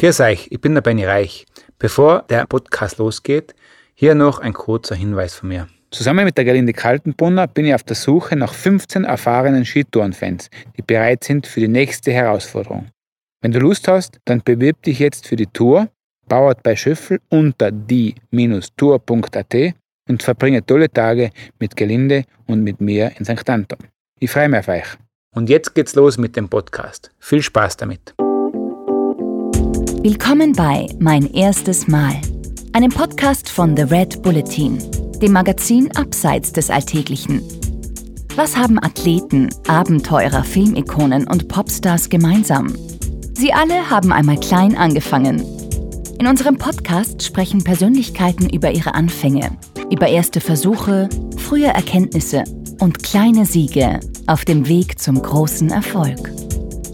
Grüß euch, ich bin der Benny Reich. Bevor der Podcast losgeht, hier noch ein kurzer Hinweis von mir. Zusammen mit der Gerlinde Kaltenbrunner bin ich auf der Suche nach 15 erfahrenen Skitourenfans, die bereit sind für die nächste Herausforderung. Wenn du Lust hast, dann bewirb dich jetzt für die Tour, bauert bei Schöffel unter die-tour.at und verbringe tolle Tage mit Gerlinde und mit mir in St. Anton. Ich freue mich auf euch. Und jetzt geht's los mit dem Podcast. Viel Spaß damit. Willkommen bei Mein erstes Mal, einem Podcast von The Red Bulletin, dem Magazin abseits des Alltäglichen. Was haben Athleten, Abenteurer, Filmikonen und Popstars gemeinsam? Sie alle haben einmal klein angefangen. In unserem Podcast sprechen Persönlichkeiten über ihre Anfänge, über erste Versuche, frühe Erkenntnisse und kleine Siege auf dem Weg zum großen Erfolg.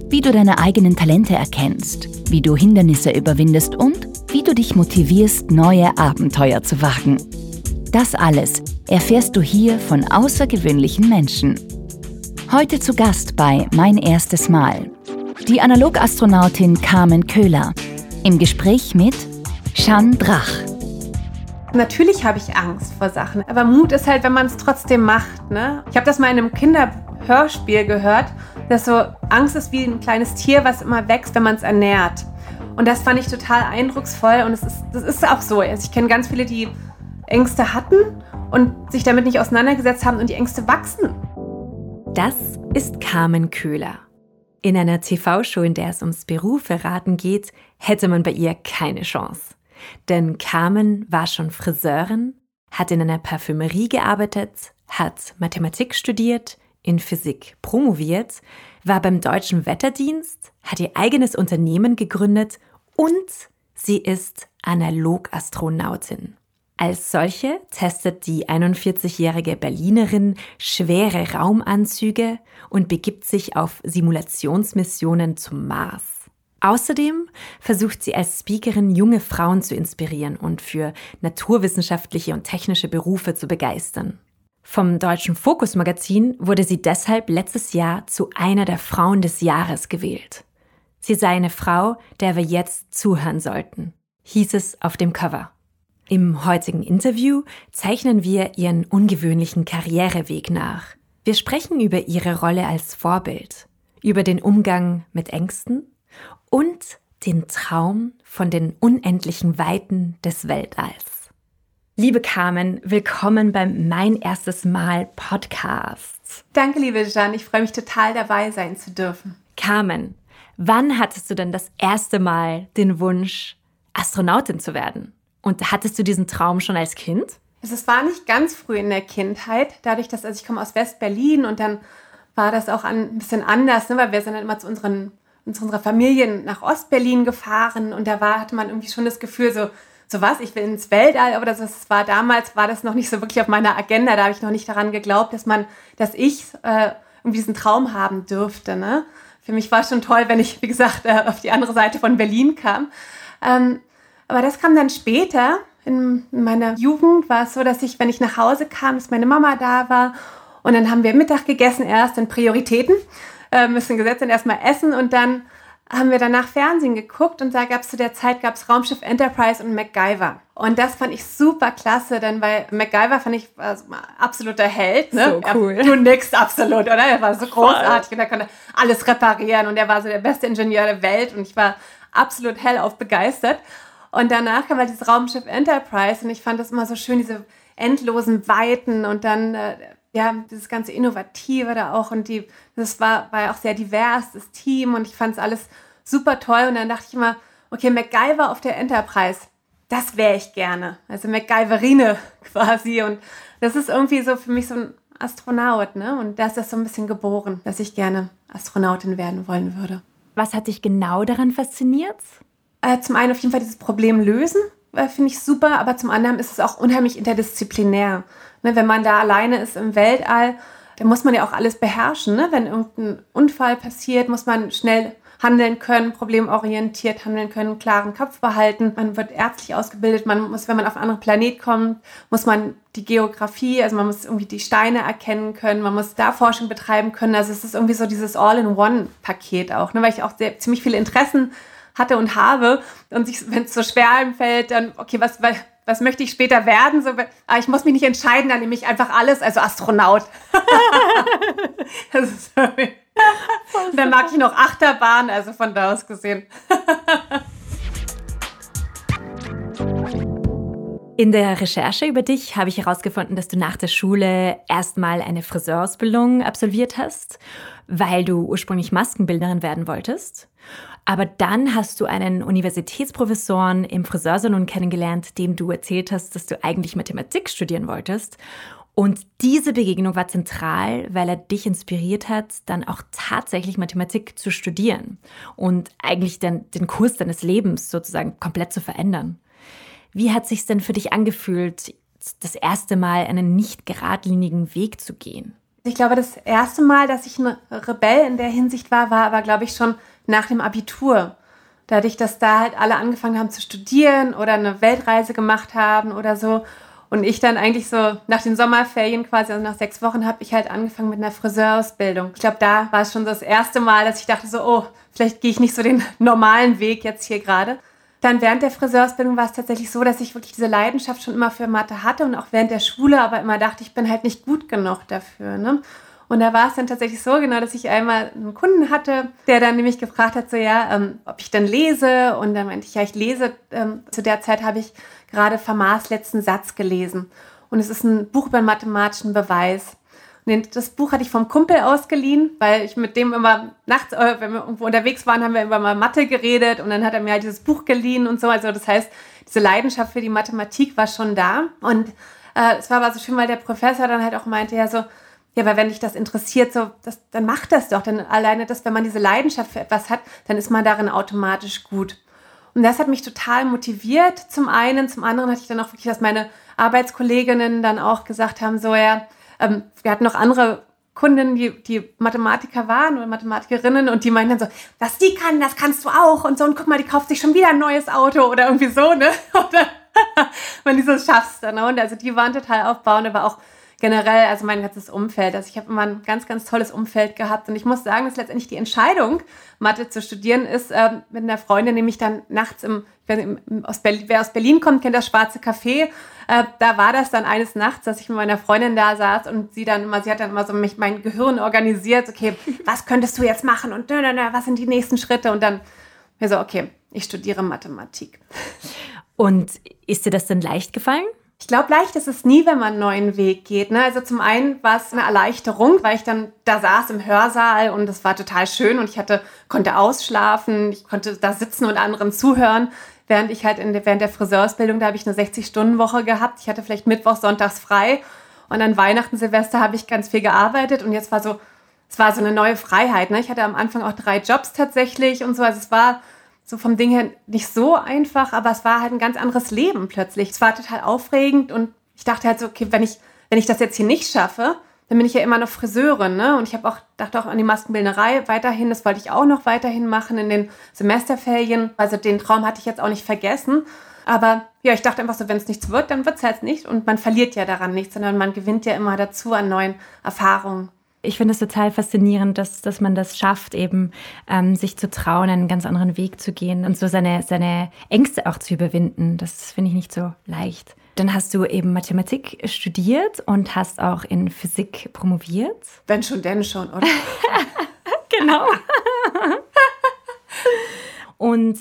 Wie du deine eigenen Talente erkennst, wie du Hindernisse überwindest und wie du dich motivierst, neue Abenteuer zu wagen. Das alles erfährst du hier von außergewöhnlichen Menschen. Heute zu Gast bei Mein erstes Mal die Analogastronautin Carmen Köhler im Gespräch mit Jeanne Drach. Natürlich habe ich Angst vor Sachen, aber Mut ist halt, wenn man es trotzdem macht, ne? Ich habe das mal in einem Kinderhörspiel gehört, dass so Angst ist wie ein kleines Tier, was immer wächst, wenn man es ernährt. Und das fand ich total eindrucksvoll und das ist auch so. Also ich kenne ganz viele, die Ängste hatten und sich damit nicht auseinandergesetzt haben und die Ängste wachsen. Das ist Carmen Köhler. In einer TV-Show, in der es ums Beruferaten geht, hätte man bei ihr keine Chance. Denn Carmen war schon Friseurin, hat in einer Parfümerie gearbeitet, hat Mathematik studiert, in Physik promoviert, war beim Deutschen Wetterdienst, hat ihr eigenes Unternehmen gegründet und sie ist Analogastronautin. Als solche testet die 41-jährige Berlinerin schwere Raumanzüge und begibt sich auf Simulationsmissionen zum Mars. Außerdem versucht sie als Speakerin junge Frauen zu inspirieren und für naturwissenschaftliche und technische Berufe zu begeistern. Vom deutschen Focus Magazin wurde sie deshalb letztes Jahr zu einer der Frauen des Jahres gewählt. Sie sei eine Frau, der wir jetzt zuhören sollten, hieß es auf dem Cover. Im heutigen Interview zeichnen wir ihren ungewöhnlichen Karriereweg nach. Wir sprechen über ihre Rolle als Vorbild, über den Umgang mit Ängsten und den Traum von den unendlichen Weiten des Weltalls. Liebe Carmen, willkommen beim Mein erstes Mal Podcast. Danke, liebe Jeanne, ich freue mich total, dabei sein zu dürfen. Carmen, wann hattest du denn das erste Mal den Wunsch, Astronautin zu werden? Und hattest du diesen Traum schon als Kind? Also es war nicht ganz früh in der Kindheit, dadurch, dass ich komme aus West-Berlin und dann war das auch ein bisschen anders, ne? Weil wir sind dann immer zu unserer Familie nach Ost-Berlin gefahren und da hatte man irgendwie schon das Gefühl, so was, ich will ins Weltall, aber damals war das noch nicht so wirklich auf meiner Agenda, da habe ich noch nicht daran geglaubt, dass ich irgendwie diesen Traum haben dürfte. Ne? Für mich war es schon toll, wenn ich, wie gesagt, auf die andere Seite von Berlin kam. Aber das kam dann später. In meiner Jugend war es so, dass wenn ich nach Hause kam, dass meine Mama da war. Und dann haben wir Mittag gegessen, erst in Prioritäten. Müssen gesetzt und erstmal essen. Und dann haben wir danach Fernsehen geguckt. Und da gab es zu der Zeit Raumschiff Enterprise und MacGyver. Und das fand ich super klasse, denn bei MacGyver war ein absoluter Held. Ne? So cool. Du nix, absolut, oder? Er war so großartig und er konnte alles reparieren. Und er war so der beste Ingenieur der Welt. Und ich war absolut hellauf begeistert. Und danach kam halt dieses Raumschiff Enterprise und ich fand das immer so schön, diese endlosen Weiten und dann dieses ganze Innovative da auch und das war auch sehr divers, das Team und ich fand es alles super toll und dann dachte ich immer, okay, MacGyver auf der Enterprise, das wäre ich gerne, also MacGyverine quasi und das ist irgendwie so für mich so ein Astronaut, ne? Und da ist das so ein bisschen geboren, dass ich gerne Astronautin werden wollen würde. Was hat dich genau daran fasziniert? Zum einen auf jeden Fall dieses Problem lösen, finde ich super, aber zum anderen ist es auch unheimlich interdisziplinär. Ne, wenn man da alleine ist im Weltall, dann muss man ja auch alles beherrschen. Ne? Wenn irgendein Unfall passiert, muss man schnell handeln können, problemorientiert handeln können, einen klaren Kopf behalten. Man wird ärztlich ausgebildet, man muss, wenn man auf einen anderen Planet kommt, muss man die Geografie, also man muss irgendwie die Steine erkennen können, man muss da Forschung betreiben können. Also es ist irgendwie so dieses All-in-One-Paket auch, ne? Weil ich auch ziemlich viele Interessen hatte und habe und wenn es so schwer fällt, dann, okay, was möchte ich später werden? So, aber ich muss mich nicht entscheiden, dann nehme ich einfach alles, also Astronaut. Das ist so. Und dann mag ich noch Achterbahn, also von da aus gesehen. In der Recherche über dich habe ich herausgefunden, dass du nach der Schule erstmal eine Friseurausbildung absolviert hast, weil du ursprünglich Maskenbildnerin werden wolltest. Aber dann hast du einen Universitätsprofessoren im Friseursalon kennengelernt, dem du erzählt hast, dass du eigentlich Mathematik studieren wolltest. Und diese Begegnung war zentral, weil er dich inspiriert hat, dann auch tatsächlich Mathematik zu studieren und eigentlich den Kurs deines Lebens sozusagen komplett zu verändern. Wie hat es sich denn für dich angefühlt, das erste Mal einen nicht geradlinigen Weg zu gehen? Ich glaube, das erste Mal, dass ich ein Rebell in der Hinsicht war aber, glaube ich, schon nach dem Abitur. Dadurch, dass da halt alle angefangen haben zu studieren oder eine Weltreise gemacht haben oder so. Und ich dann eigentlich so nach den Sommerferien quasi, also nach 6 Wochen, habe ich halt angefangen mit einer Friseurausbildung. Ich glaube, da war es schon das erste Mal, dass ich dachte so, oh, vielleicht gehe ich nicht so den normalen Weg jetzt hier gerade. Dann während der Friseurausbildung war es tatsächlich so, dass ich wirklich diese Leidenschaft schon immer für Mathe hatte und auch während der Schule, aber immer dachte, ich bin halt nicht gut genug dafür, ne? Und da war es dann tatsächlich so, genau, dass ich einmal einen Kunden hatte, der dann nämlich gefragt hat, so ja, ob ich dann lese. Und dann meinte ich, ja, ich lese. Zu der Zeit habe ich gerade Fermats letzten Satz gelesen. Und es ist ein Buch über einen mathematischen Beweis. Und das Buch hatte ich vom Kumpel ausgeliehen, weil ich mit dem immer nachts, wenn wir irgendwo unterwegs waren, haben wir immer mal Mathe geredet und dann hat er mir halt dieses Buch geliehen und so. Also das heißt, diese Leidenschaft für die Mathematik war schon da. Und es war aber so schön, weil der Professor dann halt auch meinte, ja so, ja, weil wenn dich das interessiert, so, dann mach das doch. Denn alleine das, wenn man diese Leidenschaft für etwas hat, dann ist man darin automatisch gut. Und das hat mich total motiviert. Zum einen, zum anderen hatte ich dann auch wirklich, dass meine Arbeitskolleginnen dann auch gesagt haben, so ja, wir hatten noch andere Kunden, die Mathematiker waren oder Mathematikerinnen und die meinten dann so, was die kann, das kannst du auch und so. Und guck mal, die kauft sich schon wieder ein neues Auto oder irgendwie so, ne? Oder wenn die so schaffst, ne? Und also die waren total aufbauend, aber auch generell, also mein ganzes Umfeld. Also ich habe immer ein ganz, ganz tolles Umfeld gehabt und ich muss sagen, dass letztendlich die Entscheidung, Mathe zu studieren, ist mit einer Freundin, nämlich dann nachts wer aus Berlin kommt, kennt das Schwarze Café. Da war das dann eines Nachts, dass ich mit meiner Freundin da saß und sie hat dann immer so mein Gehirn organisiert, okay, was könntest du jetzt machen und was sind die nächsten Schritte und dann mir so, okay, ich studiere Mathematik. Und ist dir das denn leicht gefallen? Ich glaube, leicht ist es nie, wenn man einen neuen Weg geht, ne? Also zum einen war es eine Erleichterung, weil ich dann da saß im Hörsaal und es war total schön und ich konnte ausschlafen, ich konnte da sitzen und anderen zuhören, während ich halt während der Friseurausbildung, da habe ich eine 60-Stunden-Woche gehabt. Ich hatte vielleicht Mittwoch, Sonntags frei und an Weihnachten, Silvester habe ich ganz viel gearbeitet und jetzt es war so eine neue Freiheit, ne? Ich hatte am Anfang auch 3 Jobs tatsächlich und so, also es war so vom Ding her nicht so einfach, aber es war halt ein ganz anderes Leben plötzlich. Es war total aufregend und ich dachte halt so, okay, wenn ich das jetzt hier nicht schaffe, dann bin ich ja immer noch Friseurin, ne? Und ich dachte auch an die Maskenbildnerei weiterhin, das wollte ich auch noch weiterhin machen in den Semesterferien. Also den Traum hatte ich jetzt auch nicht vergessen. Aber ja, ich dachte einfach so, wenn es nichts wird, dann wird es halt nicht. Und man verliert ja daran nichts, sondern man gewinnt ja immer dazu an neuen Erfahrungen. Ich finde es total faszinierend, dass man das schafft, eben sich zu trauen, einen ganz anderen Weg zu gehen und so seine Ängste auch zu überwinden. Das finde ich nicht so leicht. Dann hast du eben Mathematik studiert und hast auch in Physik promoviert. Wenn schon, denn schon, oder? Genau. Und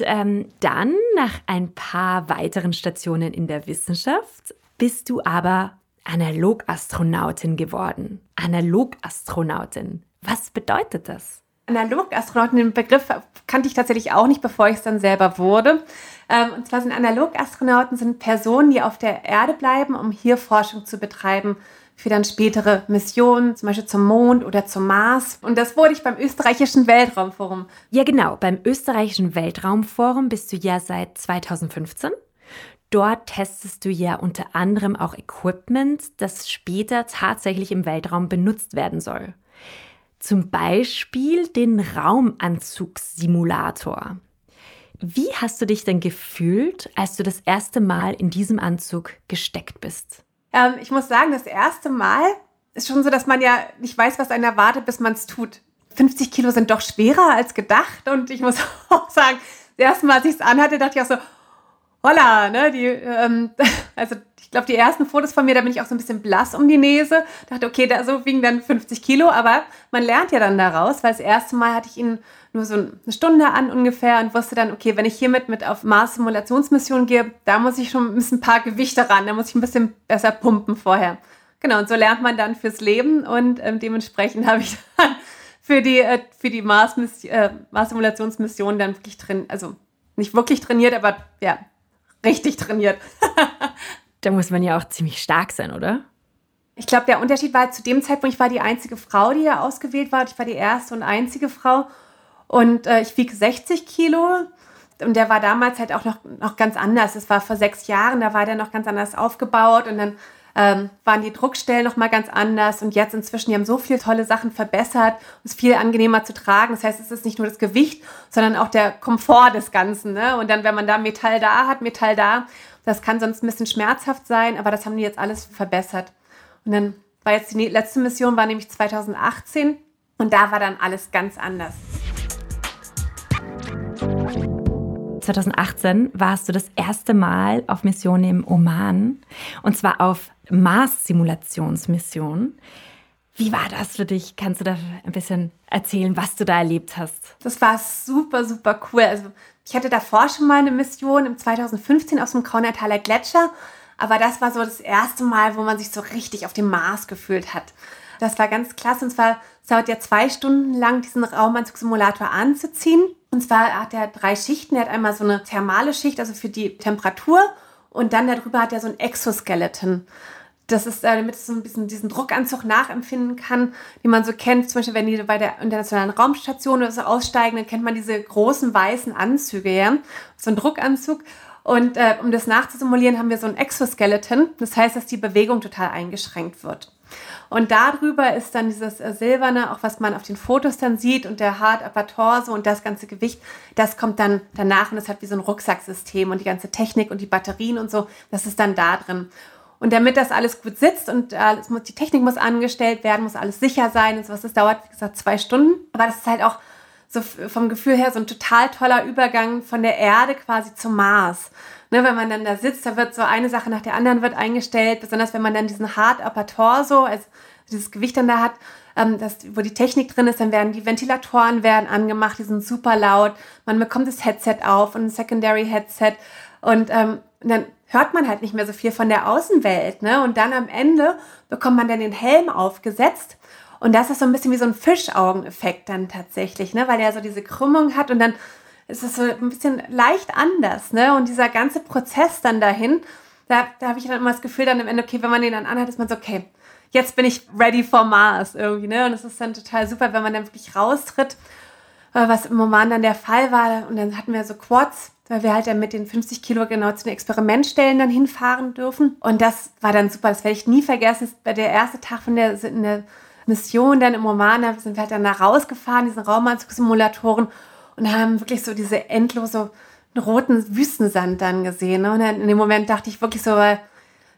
dann, nach ein paar weiteren Stationen in der Wissenschaft, bist du aber Analogastronautin geworden. Analogastronautin. Was bedeutet das? Analogastronautin, den Begriff kannte ich tatsächlich auch nicht, bevor ich es dann selber wurde. Und zwar sind Analogastronauten Personen, die auf der Erde bleiben, um hier Forschung zu betreiben für dann spätere Missionen, zum Beispiel zum Mond oder zum Mars. Und das wurde ich beim österreichischen Weltraumforum. Ja genau, beim österreichischen Weltraumforum bist du ja seit 2015. Dort testest du ja unter anderem auch Equipment, das später tatsächlich im Weltraum benutzt werden soll. Zum Beispiel den Raumanzugssimulator. Wie hast du dich denn gefühlt, als du das erste Mal in diesem Anzug gesteckt bist? Ich muss sagen, das erste Mal ist schon so, dass man ja nicht weiß, was einen erwartet, bis man es tut. 50 Kilo sind doch schwerer als gedacht und ich muss auch sagen, das erste Mal, als ich es anhatte, dachte ich auch so, holla, ne, also ich glaube, die ersten Fotos von mir, da bin ich auch so ein bisschen blass um die Nase. Dachte, okay, da so wiegen dann 50 Kilo, aber man lernt ja dann daraus, weil das erste Mal hatte ich ihn nur so eine Stunde an ungefähr und wusste dann, okay, wenn ich hiermit mit auf Mars-Simulationsmission gehe, da muss ich schon ein paar Gewichte ran, da muss ich ein bisschen besser pumpen vorher. Genau, und so lernt man dann fürs Leben und dementsprechend habe ich dann für die Mars-Simulationsmission dann wirklich trainiert, also nicht wirklich trainiert, aber ja, richtig trainiert. Da muss man ja auch ziemlich stark sein, oder? Ich glaube, der Unterschied war, zu dem Zeitpunkt, ich war die einzige Frau, die da ausgewählt war. Ich war die erste und einzige Frau. Und ich wiege 60 Kilo. Und der war damals halt auch noch ganz anders. Es war vor 6 Jahren, da war der noch ganz anders aufgebaut. Und dann waren die Druckstellen noch mal ganz anders. Und jetzt inzwischen, die haben so viele tolle Sachen verbessert. Es ist viel angenehmer zu tragen. Das heißt, es ist nicht nur das Gewicht, sondern auch der Komfort des Ganzen. Ne? Und dann, wenn man da Metall da hat, Metall da, das kann sonst ein bisschen schmerzhaft sein. Aber das haben die jetzt alles verbessert. Und dann war jetzt die letzte Mission, war nämlich 2018. Und da war dann alles ganz anders. 2018 warst du das erste Mal auf Mission im Oman. Und zwar auf Mars-Simulationsmission. Wie war das für dich? Kannst du da ein bisschen erzählen, was du da erlebt hast? Das war super, super cool. Also ich hatte davor schon mal eine Mission im 2015 auf dem Kaunertaler Gletscher. Aber das war so das erste Mal, wo man sich so richtig auf dem Mars gefühlt hat. Das war ganz klasse. Und zwar, es dauert ja 2 Stunden lang, diesen Raumanzugsimulator anzuziehen. Und zwar hat er 3 Schichten. Er hat einmal so eine thermale Schicht, also für die Temperatur. Und dann darüber hat er so ein Exoskeleton. Das ist, damit es so ein bisschen diesen Druckanzug nachempfinden kann, den man so kennt. Zum Beispiel, wenn die bei der Internationalen Raumstation oder so aussteigen, dann kennt man diese großen weißen Anzüge, ja? So ein Druckanzug. Und um das nachzusimulieren, haben wir so ein Exoskeleton. Das heißt, dass die Bewegung total eingeschränkt wird. Und darüber ist dann dieses Silberne, auch was man auf den Fotos dann sieht, und der Hard Upper Torso und das ganze Gewicht, das kommt dann danach und das hat wie so ein Rucksacksystem und die ganze Technik und die Batterien und so, das ist dann da drin. Und damit das alles gut sitzt und die Technik muss angestellt werden, muss alles sicher sein und sowas, das dauert, wie gesagt, 2 Stunden. Aber das ist halt auch so vom Gefühl her so ein total toller Übergang von der Erde quasi zum Mars. Ne, wenn man dann da sitzt, da wird so eine Sache nach der anderen wird eingestellt, besonders wenn man dann diesen Hard Upper Torso, also dieses Gewicht dann da hat, wo die Technik drin ist, dann werden die Ventilatoren angemacht, die sind super laut, man bekommt das Headset auf und ein Secondary Headset und dann hört man halt nicht mehr so viel von der Außenwelt, ne? Und dann am Ende bekommt man dann den Helm aufgesetzt. Und das ist so ein bisschen wie so ein Fischaugeneffekt dann tatsächlich, ne? Weil er so diese Krümmung hat und dann ist es so ein bisschen leicht anders, ne? Und dieser ganze Prozess dann dahin, da habe ich dann immer das Gefühl dann am Ende, okay, wenn man den dann anhat, ist man so, okay, jetzt bin ich ready for Mars irgendwie, ne? Und es ist dann total super, wenn man dann wirklich raustritt, was im Moment dann der Fall war. Und dann hatten wir so Quads, weil wir halt dann mit den 50 Kilo genau zu den Experimentstellen dann hinfahren dürfen. Und das war dann super, das werde ich nie vergessen. Das war der erste Tag von der Mission dann im Oman, da sind wir halt dann da rausgefahren, diesen Raumanzugsimulatoren, und haben wirklich so diese endlose roten Wüstensand dann gesehen. Ne? Und dann in dem Moment dachte ich wirklich so, weil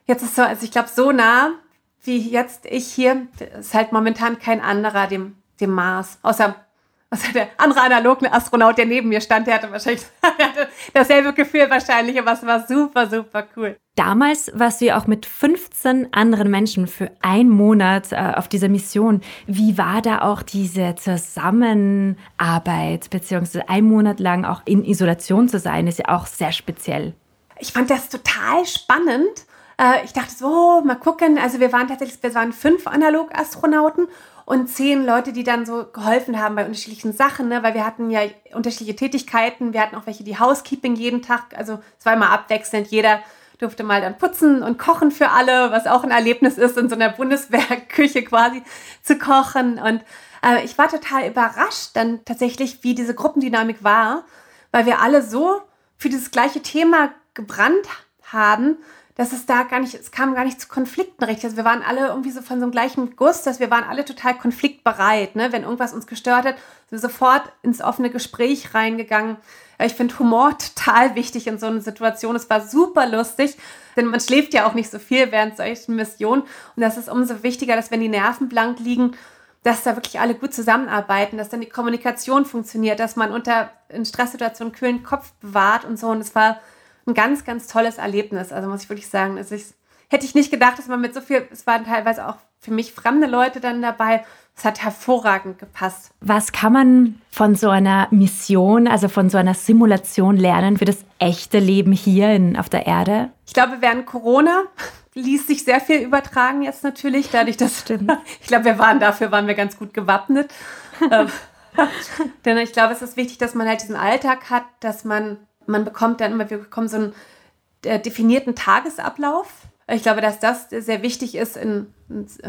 jetzt ist so, also ich glaube, so nah wie jetzt ich hier, ist halt momentan kein anderer dem Mars, außer der andere analoge Astronaut, der neben mir stand, der hatte wahrscheinlich dasselbe Gefühl wahrscheinlich, aber es war super, super cool. Damals warst du ja auch mit 15 anderen Menschen für 1 Monat auf dieser Mission. Wie war da auch diese Zusammenarbeit, beziehungsweise 1 Monat lang auch in Isolation zu sein, ist ja auch sehr speziell. Ich fand das total spannend. Ich dachte so, mal gucken. Also wir waren 5 Analog-Astronauten und 10 Leute, die dann so geholfen haben bei unterschiedlichen Sachen, ne? Weil wir hatten ja unterschiedliche Tätigkeiten. Wir hatten auch welche, die Housekeeping jeden Tag, also es war immer abwechselnd, jeder durfte mal dann putzen und kochen für alle, was auch ein Erlebnis ist, in so einer Bundeswehrküche quasi zu kochen. Und ich war total überrascht dann tatsächlich, wie diese Gruppendynamik war, weil wir alle so für dieses gleiche Thema gebrannt haben, dass es kam gar nicht zu Konflikten richtig. Also wir waren alle irgendwie so von so einem gleichen Guss, dass wir waren alle total konfliktbereit. Ne? Wenn irgendwas uns gestört hat, sind wir sofort ins offene Gespräch reingegangen. Ich finde Humor total wichtig in so einer Situation. Es war super lustig, denn man schläft ja auch nicht so viel während solchen Missionen. Und das ist umso wichtiger, dass wenn die Nerven blank liegen, dass da wirklich alle gut zusammenarbeiten, dass dann die Kommunikation funktioniert, dass man in Stresssituationen kühlen Kopf bewahrt und so. Und es war ein ganz, ganz tolles Erlebnis. Also muss ich wirklich sagen, hätte ich nicht gedacht, dass man mit so viel, es waren teilweise auch für mich fremde Leute dann dabei. Es hat hervorragend gepasst. Was kann man von so einer Mission, also von so einer Simulation lernen für das echte Leben hier auf der Erde? Ich glaube, während Corona ließ sich sehr viel übertragen jetzt natürlich, dadurch, dass ich glaube, dafür waren wir ganz gut gewappnet. Denn ich glaube, es ist wichtig, dass man halt diesen Alltag hat, dass wir bekommen so einen definierten Tagesablauf. Ich glaube, dass das sehr wichtig ist in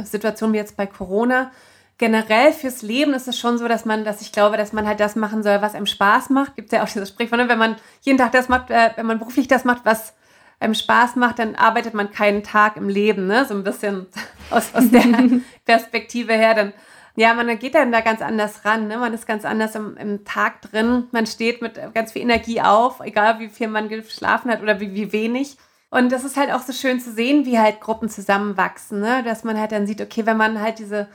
Situationen wie jetzt bei Corona. Generell fürs Leben ist es schon so, dass ich glaube, dass man halt das machen soll, was einem Spaß macht. Gibt es ja auch dieses Sprichwort, wenn man jeden Tag das macht, wenn man beruflich das macht, was einem Spaß macht, dann arbeitet man keinen Tag im Leben, ne? So ein bisschen aus der Perspektive her. Dann, ja, man geht dann da ganz anders ran, ne? Man ist ganz anders im Tag drin. Man steht mit ganz viel Energie auf, egal wie viel man geschlafen hat oder wie wenig. Und das ist halt auch so schön zu sehen, wie halt Gruppen zusammenwachsen, ne? Dass man halt dann sieht, okay, wenn man halt diese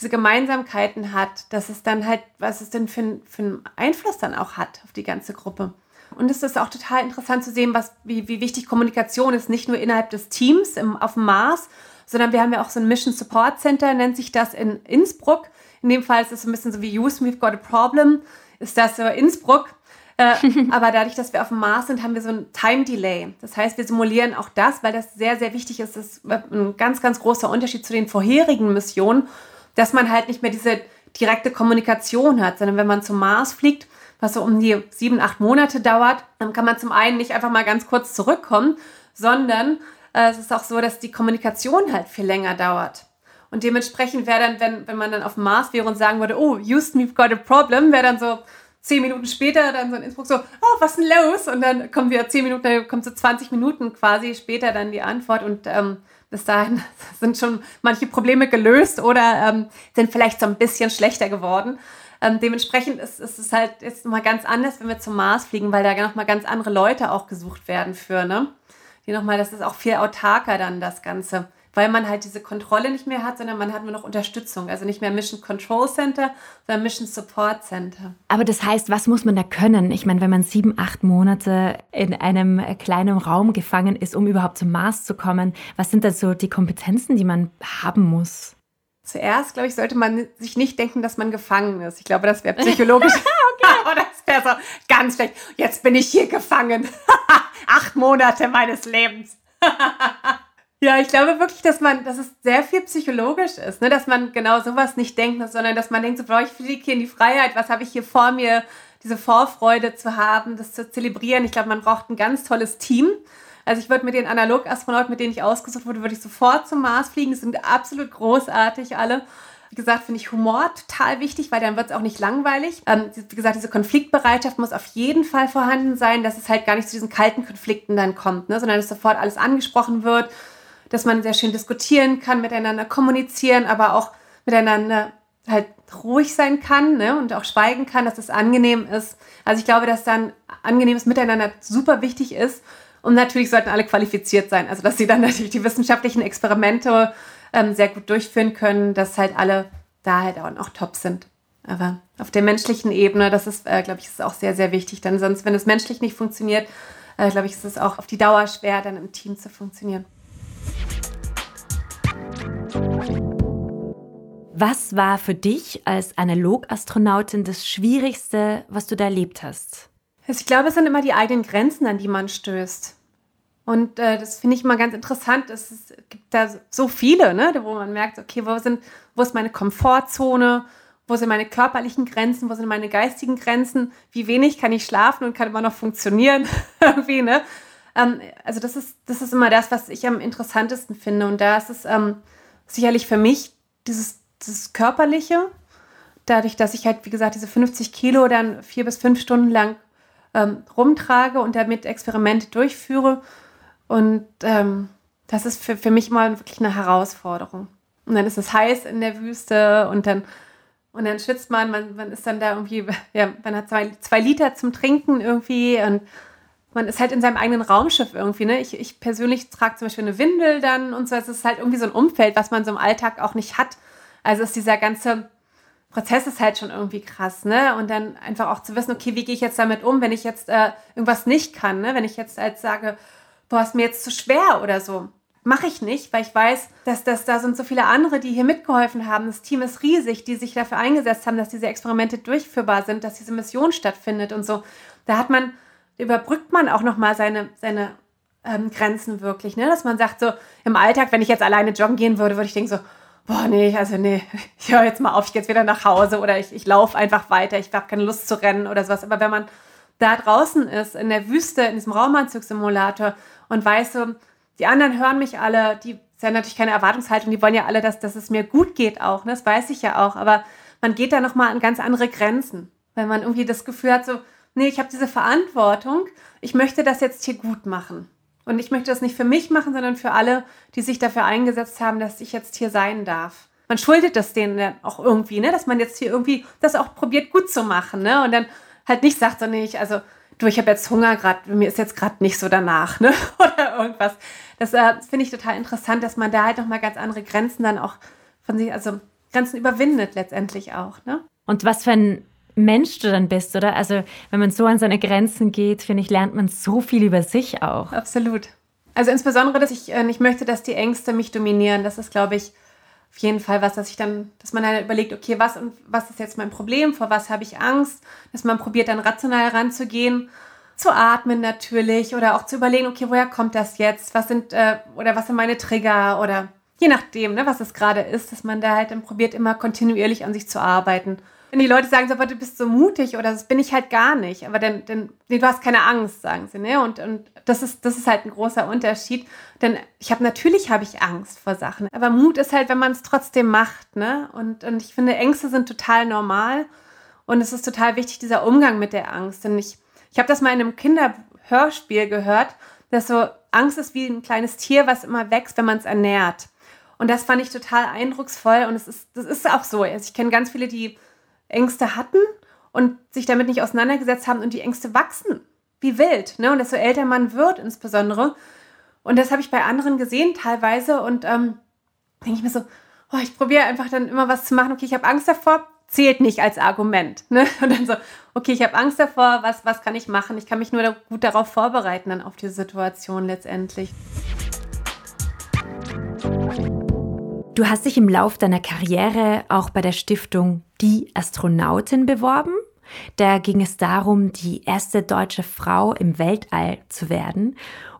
Gemeinsamkeiten hat, dass es dann halt, was es denn für einen Einfluss dann auch hat auf die ganze Gruppe. Und es ist auch total interessant zu sehen, wie wichtig Kommunikation ist, nicht nur innerhalb des Teams auf dem Mars, sondern wir haben ja auch so ein Mission Support Center, nennt sich das, in Innsbruck. In dem Fall ist es so ein bisschen so wie Houston, we've got a problem, ist das so Innsbruck. Aber dadurch, dass wir auf dem Mars sind, haben wir so ein Time Delay. Das heißt, wir simulieren auch das, weil das sehr, sehr wichtig ist. Das ist ein ganz, ganz großer Unterschied zu den vorherigen Missionen, dass man halt nicht mehr diese direkte Kommunikation hat, sondern wenn man zum Mars fliegt, was so um die 7-8 Monate dauert, dann kann man zum einen nicht einfach mal ganz kurz zurückkommen, sondern es ist auch so, dass die Kommunikation halt viel länger dauert. Und dementsprechend wäre dann, wenn man dann auf dem Mars wäre und sagen würde, oh, Houston, we've got a problem, wäre dann so 10 Minuten später dann so in Innsbruck so, oh, was ist denn los? Und dann kommen wir 10 Minuten, dann kommt so 20 Minuten quasi später dann die Antwort und bis dahin sind schon manche Probleme gelöst oder sind vielleicht so ein bisschen schlechter geworden. Dementsprechend ist es halt jetzt nochmal ganz anders, wenn wir zum Mars fliegen, weil da nochmal ganz andere Leute auch gesucht werden für, ne? Die nochmal, das ist auch viel autarker dann das Ganze, weil man halt diese Kontrolle nicht mehr hat, sondern man hat nur noch Unterstützung. Also nicht mehr Mission Control Center, sondern Mission Support Center. Aber das heißt, was muss man da können? Ich meine, wenn man 7-8 Monate in einem kleinen Raum gefangen ist, um überhaupt zum Mars zu kommen, was sind da so die Kompetenzen, die man haben muss? Zuerst, glaube ich, sollte man sich nicht denken, dass man gefangen ist. Ich glaube, das wäre psychologisch. Okay. Oder das wäre so ganz schlecht. Jetzt bin ich hier gefangen. 8 Monate meines Lebens. Ja, ich glaube wirklich, dass es sehr viel psychologisch ist, ne? Dass man genau sowas nicht denkt, sondern dass man denkt, so, boah, ich fliege hier in die Freiheit. Was habe ich hier vor mir? Diese Vorfreude zu haben, das zu zelebrieren. Ich glaube, man braucht ein ganz tolles Team. Also ich würde mit den Analog-Astronauten, mit denen ich ausgesucht wurde, würde ich sofort zum Mars fliegen. Die sind absolut großartig alle. Wie gesagt, finde ich Humor total wichtig, weil dann wird es auch nicht langweilig. Wie gesagt, diese Konfliktbereitschaft muss auf jeden Fall vorhanden sein, dass es halt gar nicht zu diesen kalten Konflikten dann kommt, ne? Sondern dass sofort alles angesprochen wird, dass man sehr schön diskutieren kann, miteinander kommunizieren, aber auch miteinander halt ruhig sein kann, ne? Und auch schweigen kann, dass das angenehm ist. Also ich glaube, dass dann angenehmes Miteinander super wichtig ist. Und natürlich sollten alle qualifiziert sein, also dass sie dann natürlich die wissenschaftlichen Experimente sehr gut durchführen können, dass halt alle da halt auch noch top sind. Aber auf der menschlichen Ebene, das ist, glaube ich, ist auch sehr, sehr wichtig. Denn sonst, wenn es menschlich nicht funktioniert, glaube ich, ist es auch auf die Dauer schwer, dann im Team zu funktionieren. Was war für dich als Analogastronautin das Schwierigste, was du da erlebt hast? Ich glaube, es sind immer die eigenen Grenzen, an die man stößt. Und das finde ich immer ganz interessant. Es gibt da so viele, ne, wo man merkt, okay, wo ist meine Komfortzone? Wo sind meine körperlichen Grenzen? Wo sind meine geistigen Grenzen? Wie wenig kann ich schlafen und kann immer noch funktionieren? Irgendwie, ne? Also das ist immer das, was ich am interessantesten finde. Und da ist es sicherlich für mich dieses Körperliche. Dadurch, dass ich halt, wie gesagt, diese 50 Kilo dann 4 bis 5 Stunden lang rumtrage und damit Experimente durchführe. Und das ist für mich immer wirklich eine Herausforderung. Und dann ist es heiß in der Wüste und dann schwitzt man ist dann da irgendwie, ja, man hat 2 Liter zum Trinken irgendwie und man ist halt in seinem eigenen Raumschiff irgendwie, ne? Ich persönlich trage zum Beispiel eine Windel dann und so. Es ist halt irgendwie so ein Umfeld, was man so im Alltag auch nicht hat. Also ist dieser ganze Prozess ist halt schon irgendwie krass, ne? Und dann einfach auch zu wissen, okay, wie gehe ich jetzt damit um, wenn ich jetzt irgendwas nicht kann, ne? Wenn ich jetzt halt sage, boah, ist mir jetzt zu schwer oder so. Mache ich nicht, weil ich weiß, dass da sind so viele andere, die hier mitgeholfen haben. Das Team ist riesig, die sich dafür eingesetzt haben, dass diese Experimente durchführbar sind, dass diese Mission stattfindet und so. Da hat man, überbrückt man auch nochmal seine Grenzen wirklich, ne? Dass man sagt, so im Alltag, wenn ich jetzt alleine joggen gehen würde, würde ich denken so, boah, nee, also nee, ich höre jetzt mal auf, ich gehe jetzt wieder nach Hause oder ich laufe einfach weiter, ich habe keine Lust zu rennen oder sowas. Aber wenn man da draußen ist, in der Wüste, in diesem Raumanzugsimulator und weiß so, die anderen hören mich alle, die sind natürlich keine Erwartungshaltung, die wollen ja alle, dass es mir gut geht auch, ne? Das weiß ich ja auch, aber man geht da nochmal an ganz andere Grenzen, wenn man irgendwie das Gefühl hat, so, nee, ich habe diese Verantwortung, ich möchte das jetzt hier gut machen. Und ich möchte das nicht für mich machen, sondern für alle, die sich dafür eingesetzt haben, dass ich jetzt hier sein darf. Man schuldet das denen dann auch irgendwie, ne? Dass man jetzt hier irgendwie das auch probiert gut zu machen, ne? Und dann halt nicht sagt, so, nee, ich habe jetzt Hunger gerade, mir ist jetzt gerade nicht so danach, ne? Oder irgendwas. Das finde ich total interessant, dass man da halt nochmal ganz andere Grenzen dann auch von sich, also Grenzen überwindet letztendlich auch, ne? Und was für ein Mensch du dann bist, oder? Also wenn man so an seine Grenzen geht, finde ich, lernt man so viel über sich auch. Absolut. Also insbesondere, dass ich nicht möchte, dass die Ängste mich dominieren. Das ist, glaube ich, auf jeden Fall was, dass man dann überlegt, okay, was ist jetzt mein Problem? Vor was habe ich Angst? Dass man probiert, dann rational ranzugehen, zu atmen natürlich oder auch zu überlegen, okay, woher kommt das jetzt? Was sind meine Trigger? Oder je nachdem, ne, was es gerade ist, dass man da halt dann probiert, immer kontinuierlich an sich zu arbeiten. Wenn die Leute sagen, so, aber du bist so mutig oder das bin ich halt gar nicht, aber dann nee, du hast keine Angst, sagen sie, ne? Und das ist halt ein großer Unterschied, denn natürlich habe ich Angst vor Sachen, aber Mut ist halt, wenn man es trotzdem macht, ne? Und ich finde, Ängste sind total normal und es ist total wichtig, dieser Umgang mit der Angst, denn ich habe das mal in einem Kinderhörspiel gehört, dass so Angst ist wie ein kleines Tier, was immer wächst, wenn man es ernährt. Und das fand ich total eindrucksvoll und das ist auch so. Also ich kenne ganz viele, die Ängste hatten und sich damit nicht auseinandergesetzt haben und die Ängste wachsen wie wild, ne? Und desto älter man wird insbesondere. Und das habe ich bei anderen gesehen teilweise und denke ich mir so, oh, ich probiere einfach dann immer was zu machen. Okay, ich habe Angst davor, zählt nicht als Argument, ne? Und dann so, okay, ich habe Angst davor, was kann ich machen? Ich kann mich nur gut darauf vorbereiten dann auf die Situation letztendlich. Du hast dich im Lauf deiner Karriere auch bei der Stiftung Die Astronautin beworben. Da ging es darum, die erste deutsche Frau im Weltall zu werden.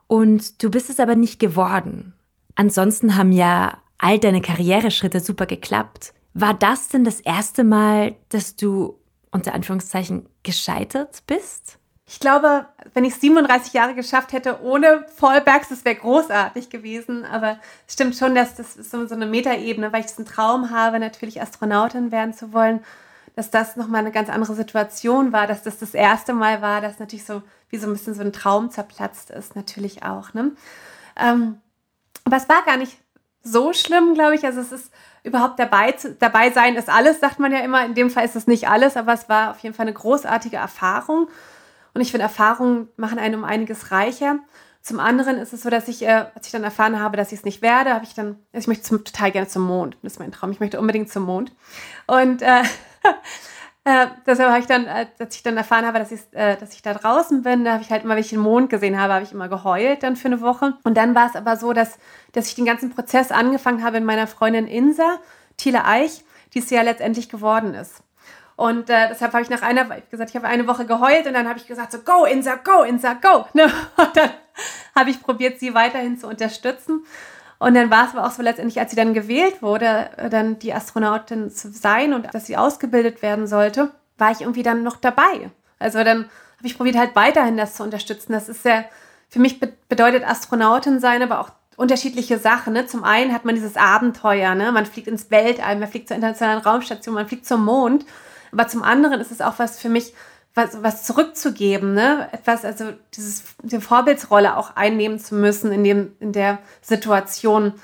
Und du bist es aber nicht geworden. Ansonsten haben ja all deine Karriereschritte super geklappt. War das denn das erste Mal, dass du unter Anführungszeichen gescheitert bist? Ich glaube, wenn ich es 37 Jahre geschafft hätte ohne Fallbacks, das wäre großartig gewesen. Aber es stimmt schon, dass das ist so eine Metaebene, weil ich diesen Traum habe, natürlich Astronautin werden zu wollen, dass das nochmal eine ganz andere Situation war, dass das erste Mal war, dass natürlich so wie so ein bisschen so ein Traum zerplatzt ist, natürlich auch, ne? Aber es war gar nicht so schlimm, glaube ich. Also es ist überhaupt dabei sein ist alles, sagt man ja immer. In dem Fall ist es nicht alles, aber es war auf jeden Fall eine großartige Erfahrung. Und ich finde, Erfahrungen machen einen um einiges reicher. Zum anderen ist es so, dass ich, als ich dann erfahren habe, dass ich es nicht werde, ich möchte total gerne zum Mond. Das ist mein Traum. Ich möchte unbedingt zum Mond. Und deshalb habe ich dann, als ich dann erfahren habe, dass ich da draußen bin, da habe ich halt immer, wenn ich den Mond gesehen habe, habe ich immer geheult dann für eine Woche. Und dann war es aber so, dass ich den ganzen Prozess angefangen habe mit meiner Freundin Insa Thiele Eich, die es ja letztendlich geworden ist. Und deshalb habe ich nach einer Woche gesagt, ich habe eine Woche geheult und dann habe ich gesagt, so go Insa, go Insa, go. Ne? Und dann habe ich probiert, sie weiterhin zu unterstützen. Und dann war es aber auch so letztendlich, als sie dann gewählt wurde, dann die Astronautin zu sein und dass sie ausgebildet werden sollte, war ich irgendwie dann noch dabei. Also dann habe ich probiert, halt weiterhin das zu unterstützen. Das ist ja, für mich bedeutet Astronautin sein, aber auch unterschiedliche Sachen, ne? Zum einen hat man dieses Abenteuer, ne? Man fliegt ins Weltall, man fliegt zur internationalen Raumstation, man fliegt zum Mond. Aber zum anderen ist es auch was für mich, was zurückzugeben, ne? Etwas, also diese Vorbildsrolle auch einnehmen zu müssen in der Situation,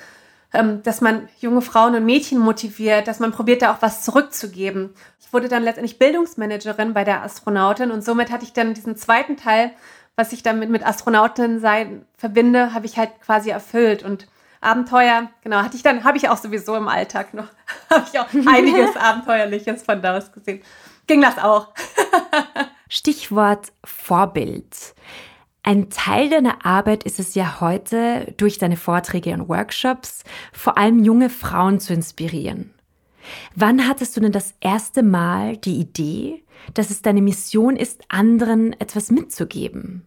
dass man junge Frauen und Mädchen motiviert, dass man probiert, da auch was zurückzugeben. Ich wurde dann letztendlich Bildungsmanagerin bei der Astronautin und somit hatte ich dann diesen zweiten Teil, was ich damit mit Astronautin sein verbinde, habe ich halt quasi erfüllt und Abenteuer, genau, habe ich auch sowieso im Alltag noch, habe ich auch einiges Abenteuerliches von da aus gesehen. Ging das auch. Stichwort Vorbild. Ein Teil deiner Arbeit ist es ja heute, durch deine Vorträge und Workshops vor allem junge Frauen zu inspirieren. Wann hattest du denn das erste Mal die Idee, dass es deine Mission ist, anderen etwas mitzugeben?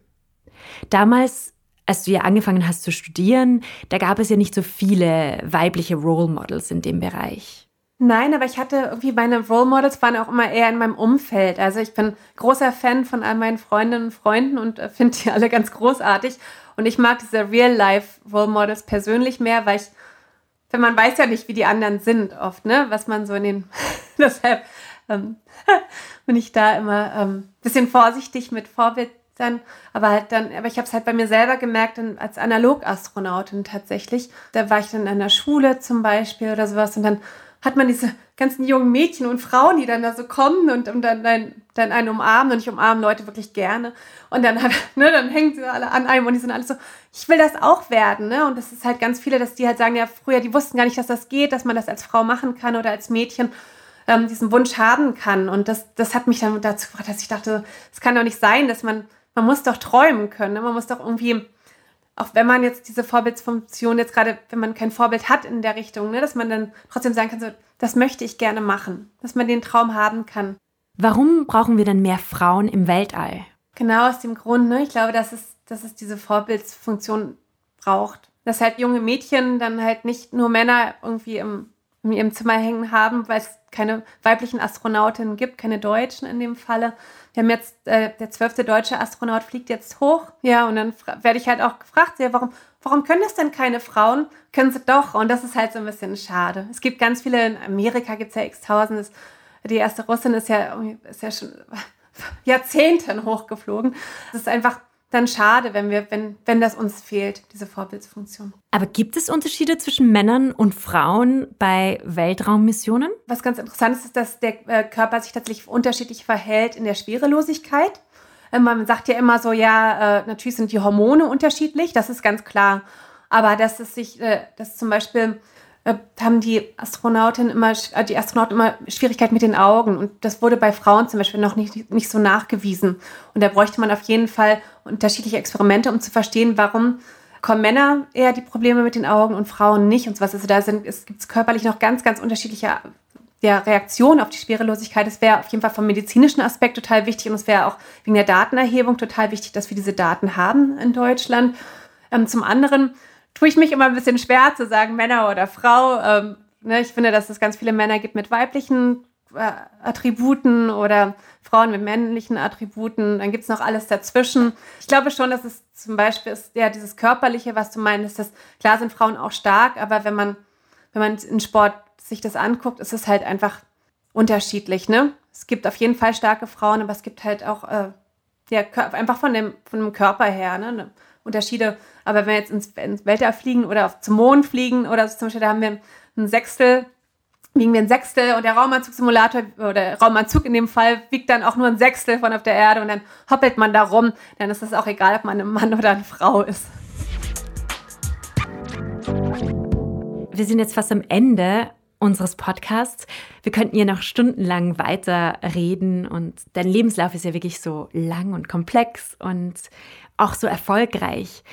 Damals, als du ja angefangen hast zu studieren, da gab es ja nicht so viele weibliche Role Models in dem Bereich. Nein, aber ich hatte irgendwie, meine Role Models waren auch immer eher in meinem Umfeld. Also ich bin großer Fan von all meinen Freundinnen und Freunden und finde die alle ganz großartig. Und ich mag diese Real-Life-Role Models persönlich mehr, weil man weiß ja nicht, wie die anderen sind oft, ne? Was man so in den... Deshalb bin ich da immer ein bisschen vorsichtig mit Vorbildern. Aber ich habe es halt bei mir selber gemerkt, als Analogastronautin tatsächlich. Da war ich dann an der Schule zum Beispiel oder sowas und dann hat man diese ganzen jungen Mädchen und Frauen, die dann da so kommen und dann einen umarmen. Und ich umarme Leute wirklich gerne. Und dann hängen sie alle an einem und die sind alle so, ich will das auch werden. Ne? Und das ist halt ganz viele, dass die halt sagen, ja früher, die wussten gar nicht, dass das geht, dass man das als Frau machen kann oder als Mädchen diesen Wunsch haben kann. Und das hat mich dann dazu gebracht, dass ich dachte, es kann doch nicht sein, dass man muss doch träumen können. Ne? Man muss doch irgendwie... Auch wenn man jetzt diese Vorbildsfunktion jetzt gerade, wenn man kein Vorbild hat in der Richtung, ne, dass man dann trotzdem sagen kann, so, das möchte ich gerne machen, dass man den Traum haben kann. Warum brauchen wir denn mehr Frauen im Weltall? Genau aus dem Grund, ne, ich glaube, dass es diese Vorbildsfunktion braucht. Dass halt junge Mädchen dann halt nicht nur Männer irgendwie in ihrem Zimmer hängen haben, weil es keine weiblichen Astronautinnen gibt, keine Deutschen in dem Falle. Wir haben jetzt, der 12. deutsche Astronaut fliegt jetzt hoch. Ja, und dann werde ich halt auch gefragt, ja, warum können das denn keine Frauen? Können sie doch. Und das ist halt so ein bisschen schade. Es gibt ganz viele, in Amerika gibt es ja x-tausend. Die erste Russin ist ja schon Jahrzehnten hochgeflogen. Das ist einfach dann schade, wenn das uns fehlt, diese Vorbildsfunktion. Aber gibt es Unterschiede zwischen Männern und Frauen bei Weltraummissionen? Was ganz interessant ist, dass der Körper sich tatsächlich unterschiedlich verhält in der Schwerelosigkeit. Man sagt ja immer so, ja, natürlich sind die Hormone unterschiedlich, das ist ganz klar. Aber dass zum Beispiel haben die Astronauten immer Schwierigkeiten mit den Augen. Und das wurde bei Frauen zum Beispiel noch nicht so nachgewiesen. Und da bräuchte man auf jeden Fall unterschiedliche Experimente, um zu verstehen, warum kommen Männer eher die Probleme mit den Augen und Frauen nicht und sowas. Also da gibt es körperlich noch ganz, ganz unterschiedliche Reaktionen auf die Schwerelosigkeit. Es wäre auf jeden Fall vom medizinischen Aspekt total wichtig und es wäre auch wegen der Datenerhebung total wichtig, dass wir diese Daten haben in Deutschland. Zum anderen tue ich mich immer ein bisschen schwer zu sagen, Männer oder Frau. Ich finde, dass es ganz viele Männer gibt mit weiblichen Attributen oder Frauen mit männlichen Attributen. Dann gibt es noch alles dazwischen. Ich glaube schon, dass es zum Beispiel ist, ja, dieses Körperliche, was du meinst, klar sind Frauen auch stark, aber wenn man in Sport sich das anguckt, ist es halt einfach unterschiedlich. Ne? Es gibt auf jeden Fall starke Frauen, aber es gibt halt auch einfach von dem Körper her, ne? Unterschiede, aber wenn wir jetzt ins Weltall fliegen oder zum Mond fliegen oder so, zum Beispiel, da haben wir wiegen wir ein Sechstel und der Raumanzugsimulator oder Raumanzug in dem Fall wiegt dann auch nur ein Sechstel von auf der Erde und dann hoppelt man da rum, dann ist es auch egal, ob man ein Mann oder eine Frau ist. Wir sind jetzt fast am Ende unseres Podcasts. Wir könnten hier noch stundenlang weiterreden und dein Lebenslauf ist ja wirklich so lang und komplex und auch so erfolgreich.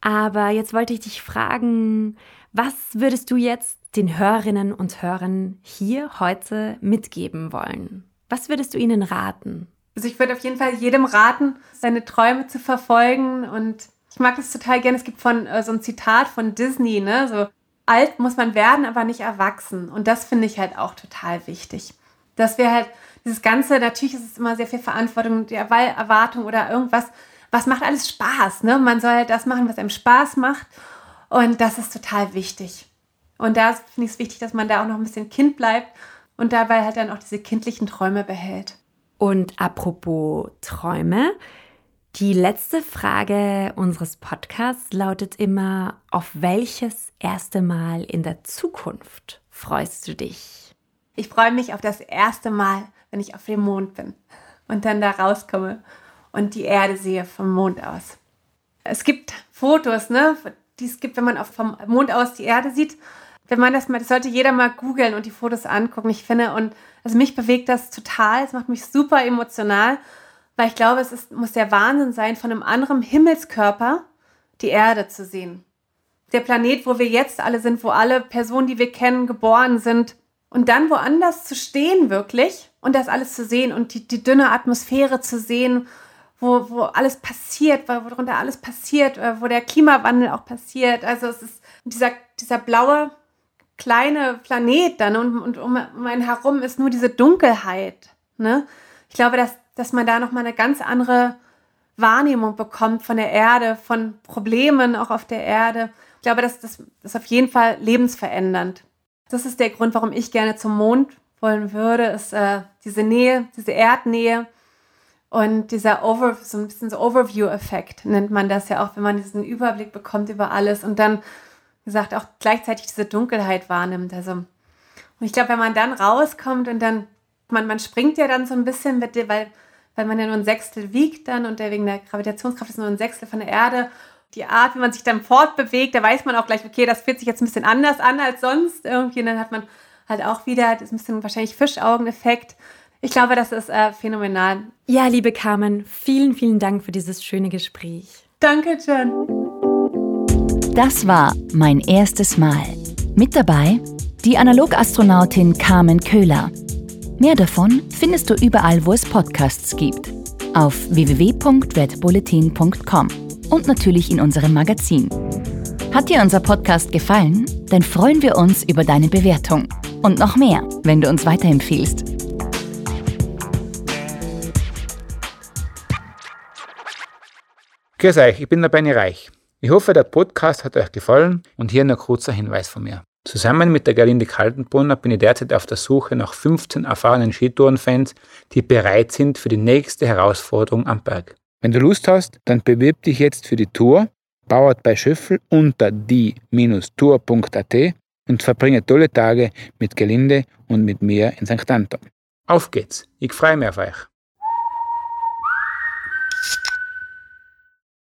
Aber jetzt wollte ich dich fragen, was würdest du jetzt den Hörerinnen und Hörern hier heute mitgeben wollen? Was würdest du ihnen raten? Also ich würde auf jeden Fall jedem raten, seine Träume zu verfolgen und ich mag das total gerne. Es gibt so ein Zitat von Disney, ne, so: Alt muss man werden, aber nicht erwachsen. Und das finde ich halt auch total wichtig. Dass wir halt dieses Ganze, natürlich ist es immer sehr viel Verantwortung und Erwartung oder irgendwas, was macht alles Spaß, ne? Man soll halt das machen, was einem Spaß macht. Und das ist total wichtig. Und da finde ich es wichtig, dass man da auch noch ein bisschen Kind bleibt und dabei halt dann auch diese kindlichen Träume behält. Und apropos Träume, die letzte Frage unseres Podcasts lautet immer, auf welches erste Mal in der Zukunft freust du dich? Ich freue mich auf das erste Mal, wenn ich auf dem Mond bin und dann da rauskomme und die Erde sehe vom Mond aus. Es gibt Fotos, ne, die es gibt, wenn man vom Mond aus die Erde sieht. Wenn man das mal, das sollte jeder mal googeln und die Fotos angucken. Ich finde, und also mich bewegt das total. Es macht mich super emotional, weil ich glaube, es ist, muss der Wahnsinn sein, von einem anderen Himmelskörper die Erde zu sehen. Der Planet, wo wir jetzt alle sind, wo alle Personen, die wir kennen, geboren sind. Und dann woanders zu stehen wirklich und das alles zu sehen und die dünne Atmosphäre zu sehen, wo alles passiert, wo darunter alles passiert, wo der Klimawandel auch passiert. Also es ist dieser blaue, kleine Planet dann und um einen herum ist nur diese Dunkelheit. Ne? Ich glaube, dass man da nochmal eine ganz andere Wahrnehmung bekommt von der Erde, von Problemen auch auf der Erde. Ich glaube, das ist auf jeden Fall lebensverändernd. Das ist der Grund, warum ich gerne zum Mond wollen würde, ist diese Nähe, diese Erdnähe und dieser so ein bisschen so Overview-Effekt nennt man das ja auch, wenn man diesen Überblick bekommt über alles und dann, wie gesagt, auch gleichzeitig diese Dunkelheit wahrnimmt. Also, und ich glaube, wenn man dann rauskommt und dann, man springt ja dann so ein bisschen mit dir, weil man ja nur ein Sechstel wiegt dann und wegen der Gravitationskraft ist nur ein Sechstel von der Erde. Die Art, wie man sich dann fortbewegt, da weiß man auch gleich, okay, das fühlt sich jetzt ein bisschen anders an als sonst irgendwie. Und dann hat man halt auch wieder das ein bisschen wahrscheinlich Fischaugeneffekt. Ich glaube, das ist phänomenal. Ja, liebe Carmen, vielen, vielen Dank für dieses schöne Gespräch. Danke, Jeanne. Das war Mein erstes Mal. Mit dabei die Analogastronautin Carmen Köhler. Mehr davon findest du überall, wo es Podcasts gibt. Auf www.redbulletin.com. Und natürlich in unserem Magazin. Hat dir unser Podcast gefallen? Dann freuen wir uns über deine Bewertung. Und noch mehr, wenn du uns weiterempfiehlst. Grüß euch, ich bin der Benny Reich. Ich hoffe, der Podcast hat euch gefallen und hier noch kurzer Hinweis von mir. Zusammen mit der Gerlinde Kaltenbrunner bin ich derzeit auf der Suche nach 15 erfahrenen Skitourenfans, die bereit sind für die nächste Herausforderung am Berg. Wenn du Lust hast, dann bewirb dich jetzt für die Tour, bauert bei Schöffel unter die-tour.at und verbringe tolle Tage mit Gerlinde und mit mir in St. Anton. Auf geht's, ich freue mich auf euch.